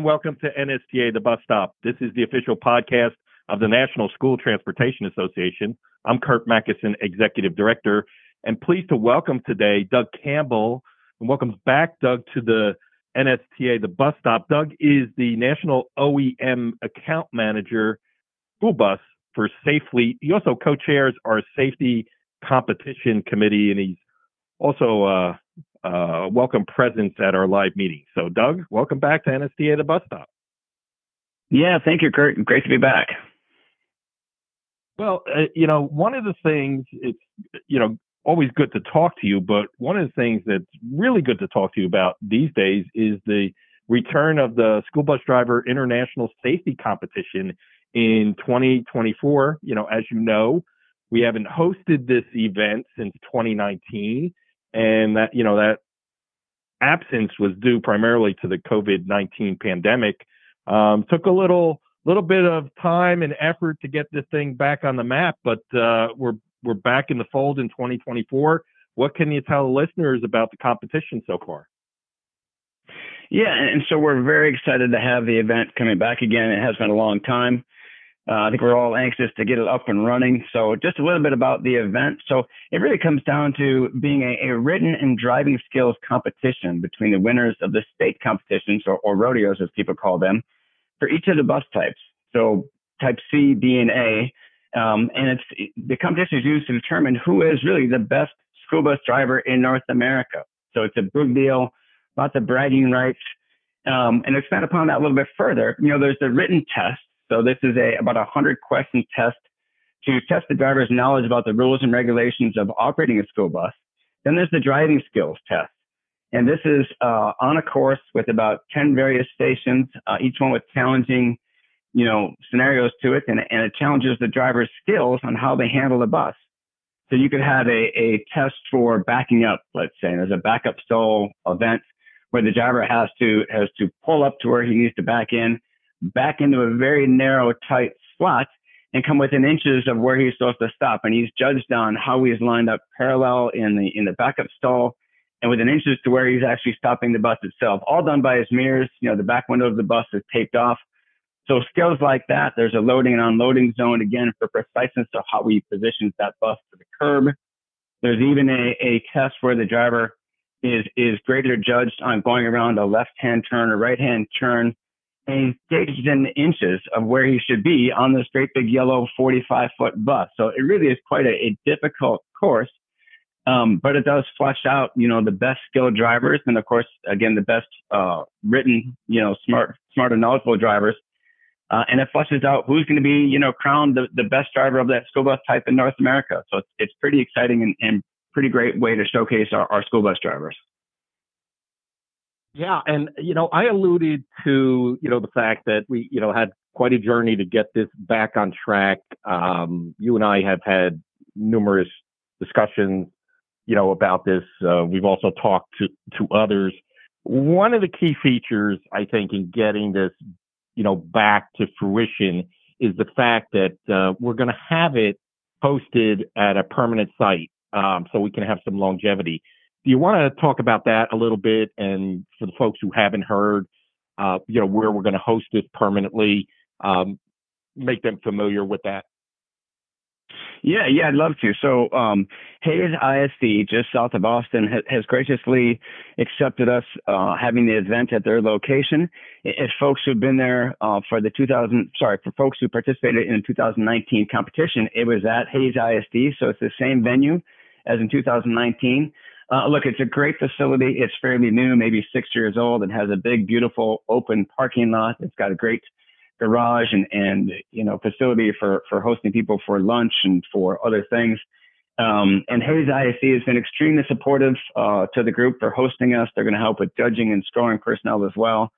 and welcome to NSTA, The Bus Stop. This is the official podcast of the National School Transportation Association. I'm Kurt Mackeson, Executive Director, and pleased to welcome today Doug Campbell. And welcome back, Doug, to the NSTA, The Bus Stop. Doug is the National OEM Account Manager, School Bus for Safe Fleet. He also co-chairs our Safety Competition Committee, and he's also welcome presence at our live meeting. So, Doug, welcome back to NSTA, The Bus Stop. Yeah, thank you, Kurt. Great to be back. Well, one of the things, it's, always good to talk to you, but one of the things that's really good to talk to you about these days is the return of the School Bus Driver International Safety Competition in 2024. As you know, we haven't hosted this event since 2019. And that, that absence was due primarily to the COVID-19 pandemic. Took a little bit of time and effort to get this thing back on the map, but we're back in the fold in 2024. What can you tell listeners about the competition so far? Yeah, and so we're very excited to have the event coming back again. It has been a long time. I think we're all anxious to get it up and running. So just a little bit about the event. So it really comes down to being a written and driving skills competition between the winners of the state competitions, or rodeos as people call them, for each of the bus types. So type C, D, and A. And it's the competition is used to determine who is really the best school bus driver in North America. So it's a big deal, lots of bragging rights. And expand upon that a little bit further, there's the written test. So this is about 100-question test to test the driver's knowledge about the rules and regulations of operating a school bus. Then there's the driving skills test. And this is on a course with about 10 various stations, each one with challenging, scenarios to it. And it challenges the driver's skills on how they handle the bus. So you could have a test for backing up, let's say. There's a backup stall event where the driver has to pull up to where he needs to back into a very narrow, tight slot and come within inches of where he's supposed to stop. And he's judged on how he's lined up parallel in the backup stall and within inches to where he's actually stopping the bus itself, all done by his mirrors. The back window of the bus is taped off. So skills like that, there's a loading and unloading zone, again, for preciseness of how he positions that bus to the curb. There's even a test where the driver is greater judged on going around a left-hand turn or right-hand turn, engaged in inches of where he should be on this great big yellow 45-foot bus. So it really is quite a difficult course, but it does flesh out, the best skilled drivers and, of course, again, the best written, smart and knowledgeable drivers. And it fleshes out who's going to be, crowned the best driver of that school bus type in North America. So it's pretty exciting and pretty great way to showcase our school bus drivers. Yeah. And, I alluded to, the fact that we, had quite a journey to get this back on track. You and I have had numerous discussions, about this. We've also talked to others. One of the key features, I think, in getting this, back to fruition is the fact that we're going to have it hosted at a permanent site so we can have some longevity. Do you want to talk about that a little bit? And for the folks who haven't heard, where we're going to host this permanently, make them familiar with that. Yeah, I'd love to. So Hays CISD, just south of Austin, has graciously accepted us having the event at their location. If folks who've been there for folks who participated in the 2019 competition, it was at Hays CISD, so it's the same venue as in 2019. Look, it's a great facility. It's fairly new, maybe 6 years old. It has a big, beautiful, open parking lot. It's got a great garage and facility for hosting people for lunch and for other things. And Hays ISD has been extremely supportive to the group for hosting us. They're going to help with judging and scoring personnel as well.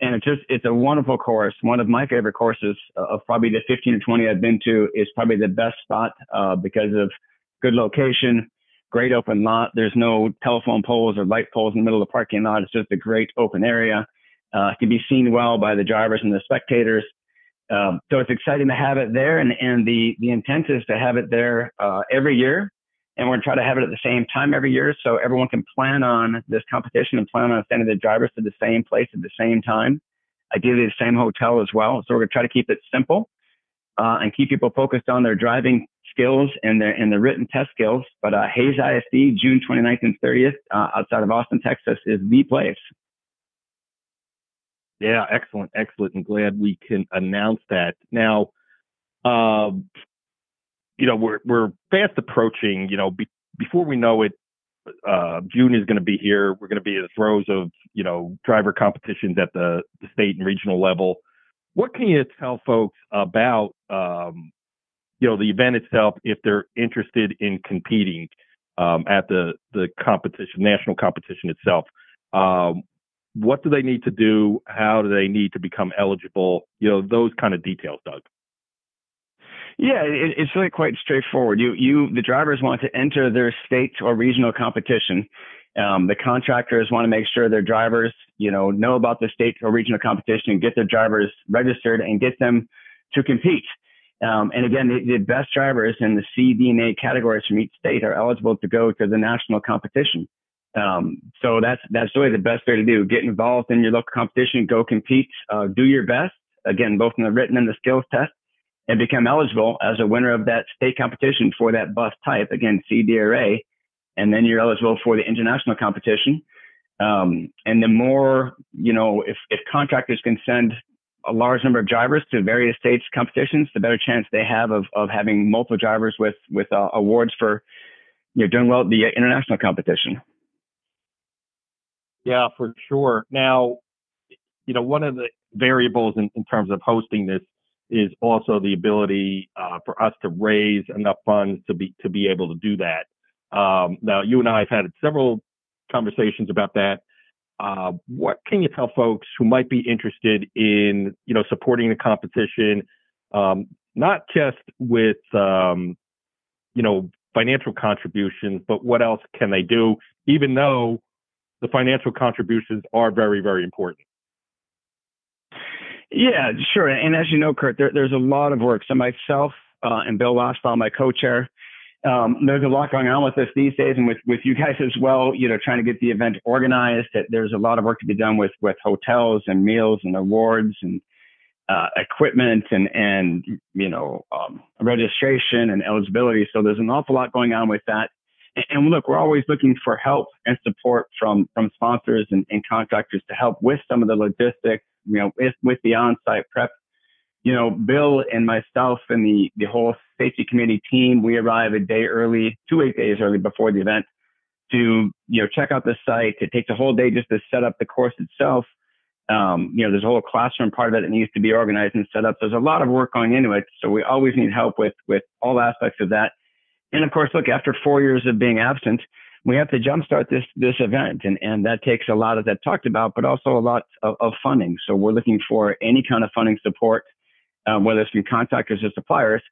And it's a wonderful course. One of my favorite courses of probably the 15 or 20 I've been to is probably the best spot because of good location. Great open lot. There's no telephone poles or light poles in the middle of the parking lot. It's just a great open area. It can be seen well by the drivers and the spectators. So it's exciting to have it there. And the intent is to have it there every year. And we're going to try to have it at the same time every year so everyone can plan on this competition and plan on sending the drivers to the same place at the same time. ideally the same hotel as well. So we're going to try to keep it simple and keep people focused on their driving skills and their written test skills. But Hays ISD, June 29th and 30th outside of Austin, Texas is the place. Yeah, excellent, excellent. And glad we can announce that. Now, you know, we're fast approaching, you know, before we know it, June is going to be here. We're going to be in the throes of, you know, driver competitions at the state and regional level. What can you tell folks about, you know, the event itself if they're interested in competing at the competition, national competition itself? What do they need to do? How do they need to become eligible? You know, those kind of details, Doug. Yeah, it's really quite straightforward. The drivers want to enter their state or regional competition. The contractors want to make sure their drivers, you know about the state or regional competition and get their drivers registered and get them to compete. And again, the best drivers in the CDNA categories from each state are eligible to go to the national competition. So that's really the best way to do. Get involved in your local competition, go compete, do your best, again, both in the written and the skills test, and become eligible as a winner of that state competition for that bus type, again, CDRA, and then you're eligible for the international competition. And the more, you know, if contractors can send a large number of drivers to various states competitions, the better chance they have of having multiple drivers with awards for, you know, doing well at the international competition. Yeah, for sure. Now, you know, one of the variables in terms of hosting this is also the ability for us to raise enough funds to be able to do that. Now, you and I have had several conversations about that. What can you tell folks who might be interested in, you know, supporting the competition, not just with, you know, financial contributions, but what else can they do, even though the financial contributions are very, very important? Yeah, sure. And as you know, Kurt, there's a lot of work. So myself and Bill Loshbough, my co-chair, there's a lot going on with this these days and with you guys as well, you know, trying to get the event organized. There's a lot of work to be done with hotels and meals and awards and equipment and you know, registration and eligibility. So there's an awful lot going on with that. And look, we're always looking for help and support from sponsors and contractors to help with some of the logistics, you know, with the on-site prep. You know, Bill and myself and the whole safety committee team, we arrive a day early, 8 days early before the event to, you know, check out the site. It takes a whole day just to set up the course itself. You know, there's a whole classroom part of it that needs to be organized and set up. So there's a lot of work going into it. So we always need help with all aspects of that. And of course, look, after 4 years of being absent, we have to jumpstart this event. And that takes a lot, as I talked about, but also a lot of funding. So we're looking for any kind of funding support, whether it's from contractors or suppliers,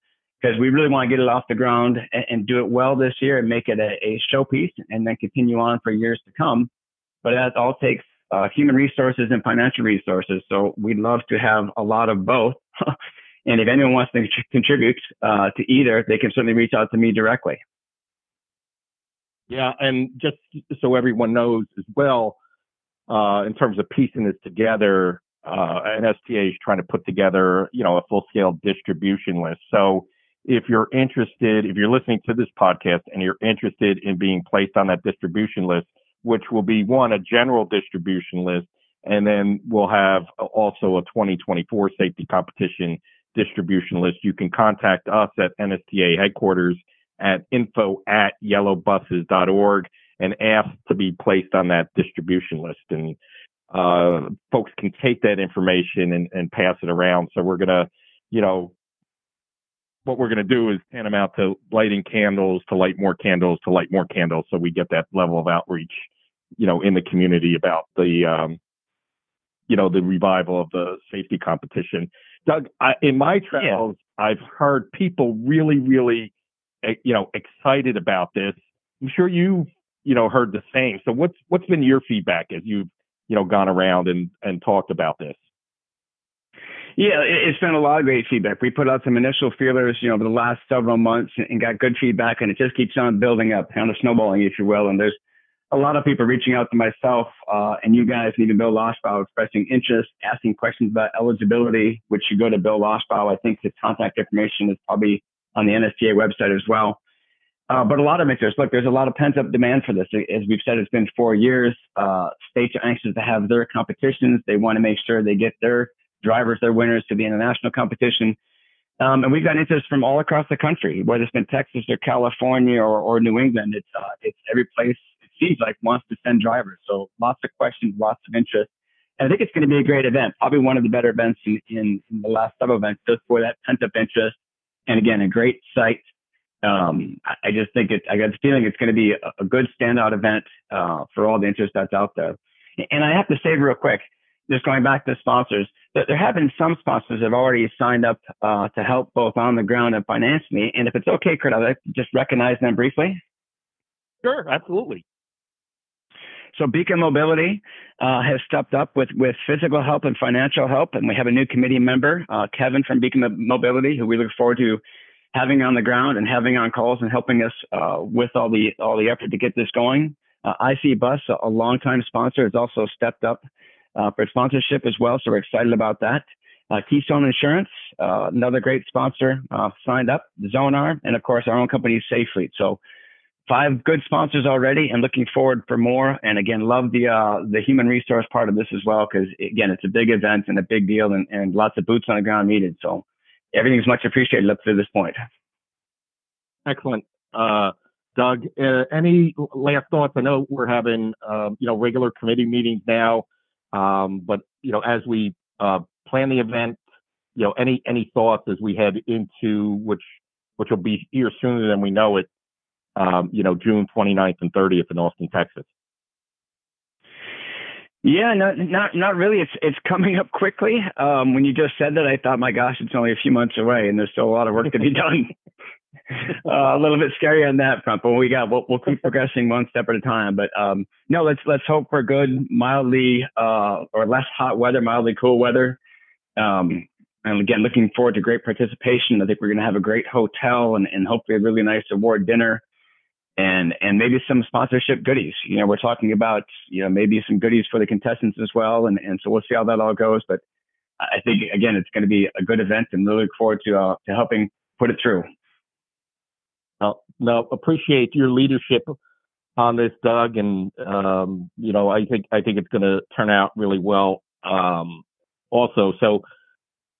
because we really want to get it off the ground and do it well this year and make it a showpiece and then continue on for years to come. But that all takes human resources and financial resources. So we'd love to have a lot of both. And if anyone wants to contribute to either, they can certainly reach out to me directly. Yeah, and just so everyone knows as well, in terms of piecing this together, an STA is trying to put together, you know, a full-scale distribution list. So if you're interested, if you're listening to this podcast and you're interested in being placed on that distribution list, which will be one, a general distribution list, and then we'll have also a 2024 safety competition distribution list, you can contact us at NSTA headquarters at info@yellowbuses.org and ask to be placed on that distribution list. And folks can take that information and pass it around. So we're going to, you know, what we're going to do is tantamount to lighting candles, to light more candles, to light more candles. So we get that level of outreach, you know, in the community about the, you know, the revival of the safety competition. Doug, in my travels, yeah, I've heard people really, really, you know, excited about this. I'm sure you know, heard the same. So what's been your feedback as you've, you know, gone around and talked about this? Yeah, it's been a lot of great feedback. We put out some initial feelers, you know, over the last several months and got good feedback, and it just keeps on building up, kind of snowballing, if you will. And there's a lot of people reaching out to myself and you guys, and even Bill Loshbough, expressing interest, asking questions about eligibility, which you go to Bill Loshbough. I think his contact information is probably on the NSTA website as well. But a lot of interest. Look, there's a lot of pent-up demand for this. As we've said, it's been 4 years. States are anxious to have their competitions. They want to make sure they get their drivers, their winners, to the international competition. And we've got interest from all across the country, whether it's been Texas or California or New England. It's every place, it seems like, wants to send drivers. So lots of questions, lots of interest. And I think it's going to be a great event, probably one of the better events in the last sub-event, just for that pent-up interest. And again, a great site. I just think I got the feeling it's going to be a good standout event for all the interest that's out there. And I have to say real quick, just going back to sponsors, that there have been some sponsors that have already signed up to help both on the ground and financially. And if it's okay, Kurt, I'd like to just recognize them briefly. Sure, absolutely. So Beacon Mobility has stepped up with physical help and financial help. And we have a new committee member, Kevin from Beacon Mobility, who we look forward to having on the ground and having on calls and helping us with all the effort to get this going. IC Bus, a longtime sponsor, has also stepped up for sponsorship as well, so we're excited about that. Keystone Insurance, another great sponsor, signed up. Zonar, and of course our own company, Safe Fleet. So 5 good sponsors already, and looking forward for more. And again, love the human resource part of this as well, because again, it's a big event and a big deal, and lots of boots on the ground needed. So everything's much appreciated up to this point. Excellent. Doug, any last thoughts? I know we're having, regular committee meetings now, but, as we plan the event, any thoughts as we head into, which will be here sooner than we know it, June 29th and 30th in Austin, Texas? Yeah, not really. It's coming up quickly. When you just said that, I thought, my gosh, it's only a few months away, and there's still a lot of work to be done. A little bit scary on that front, but we'll keep progressing one step at a time. But no, let's hope for good, mildly or less hot weather, mildly cool weather. And again, looking forward to great participation. I think we're going to have a great hotel and hopefully a really nice award dinner. And maybe some sponsorship goodies. We're talking about, maybe some goodies for the contestants as well. And so we'll see how that all goes. But I think, again, it's going to be a good event, and really look forward to helping put it through. No, appreciate your leadership on this, Doug. And, I think it's going to turn out really well also. So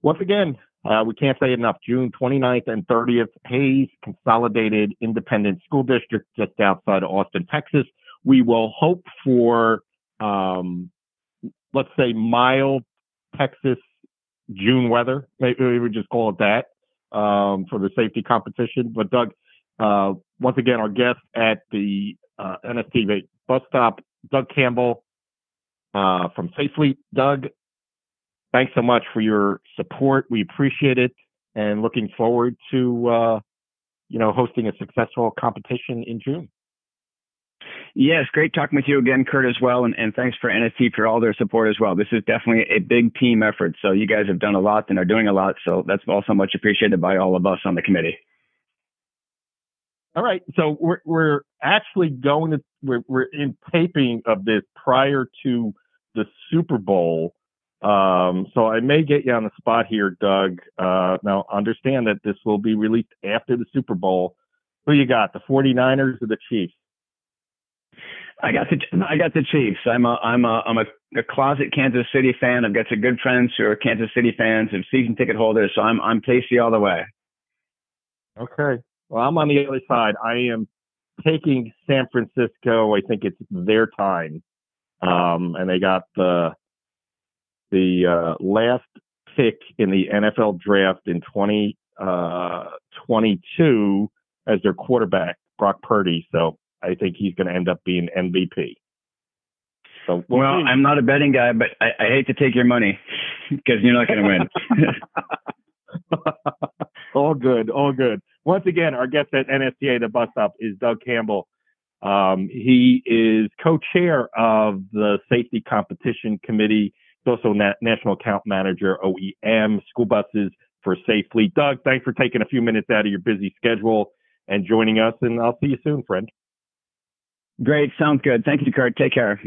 once again, we can't say enough. June 29th and 30th, Hays Consolidated Independent School District, just outside of Austin, Texas. We will hope for, let's say, mild Texas June weather. Maybe we would just call it that for the safety competition. But, Doug, once again, our guest at the NSTA bus stop, Doug Campbell from Safe Fleet. Doug, thanks so much for your support. We appreciate it, and looking forward to, hosting a successful competition in June. Yes, great talking with you again, Kurt, as well. And thanks for NST for all their support as well. This is definitely a big team effort. So you guys have done a lot and are doing a lot. So that's also much appreciated by all of us on the committee. All right. So we're actually we're in taping of this prior to the Super Bowl. So I may get you on the spot here, Doug. Now understand that this will be released after the Super Bowl. Who you got, the 49ers or the Chiefs? I got the Chiefs. I'm a closet Kansas City fan. I've got some good friends who are Kansas City fans and season ticket holders. So I'm tasty all the way. Okay. Well, I'm on the other side. I am taking San Francisco. I think it's their time. And they got the last pick in the NFL draft in 2022 as their quarterback, Brock Purdy. So I think he's going to end up being MVP. So well, I'm not a betting guy, but I hate to take your money because you're not going to win. All good. Once again, our guest at NSTA, the bus stop, is Doug Campbell. He is co-chair of the Safety Competition Committee. Also National Account Manager, OEM, School Buses for Safely. Doug, thanks for taking a few minutes out of your busy schedule and joining us, and I'll see you soon, friend. Great. Sounds good. Thank you, Kurt. Take care.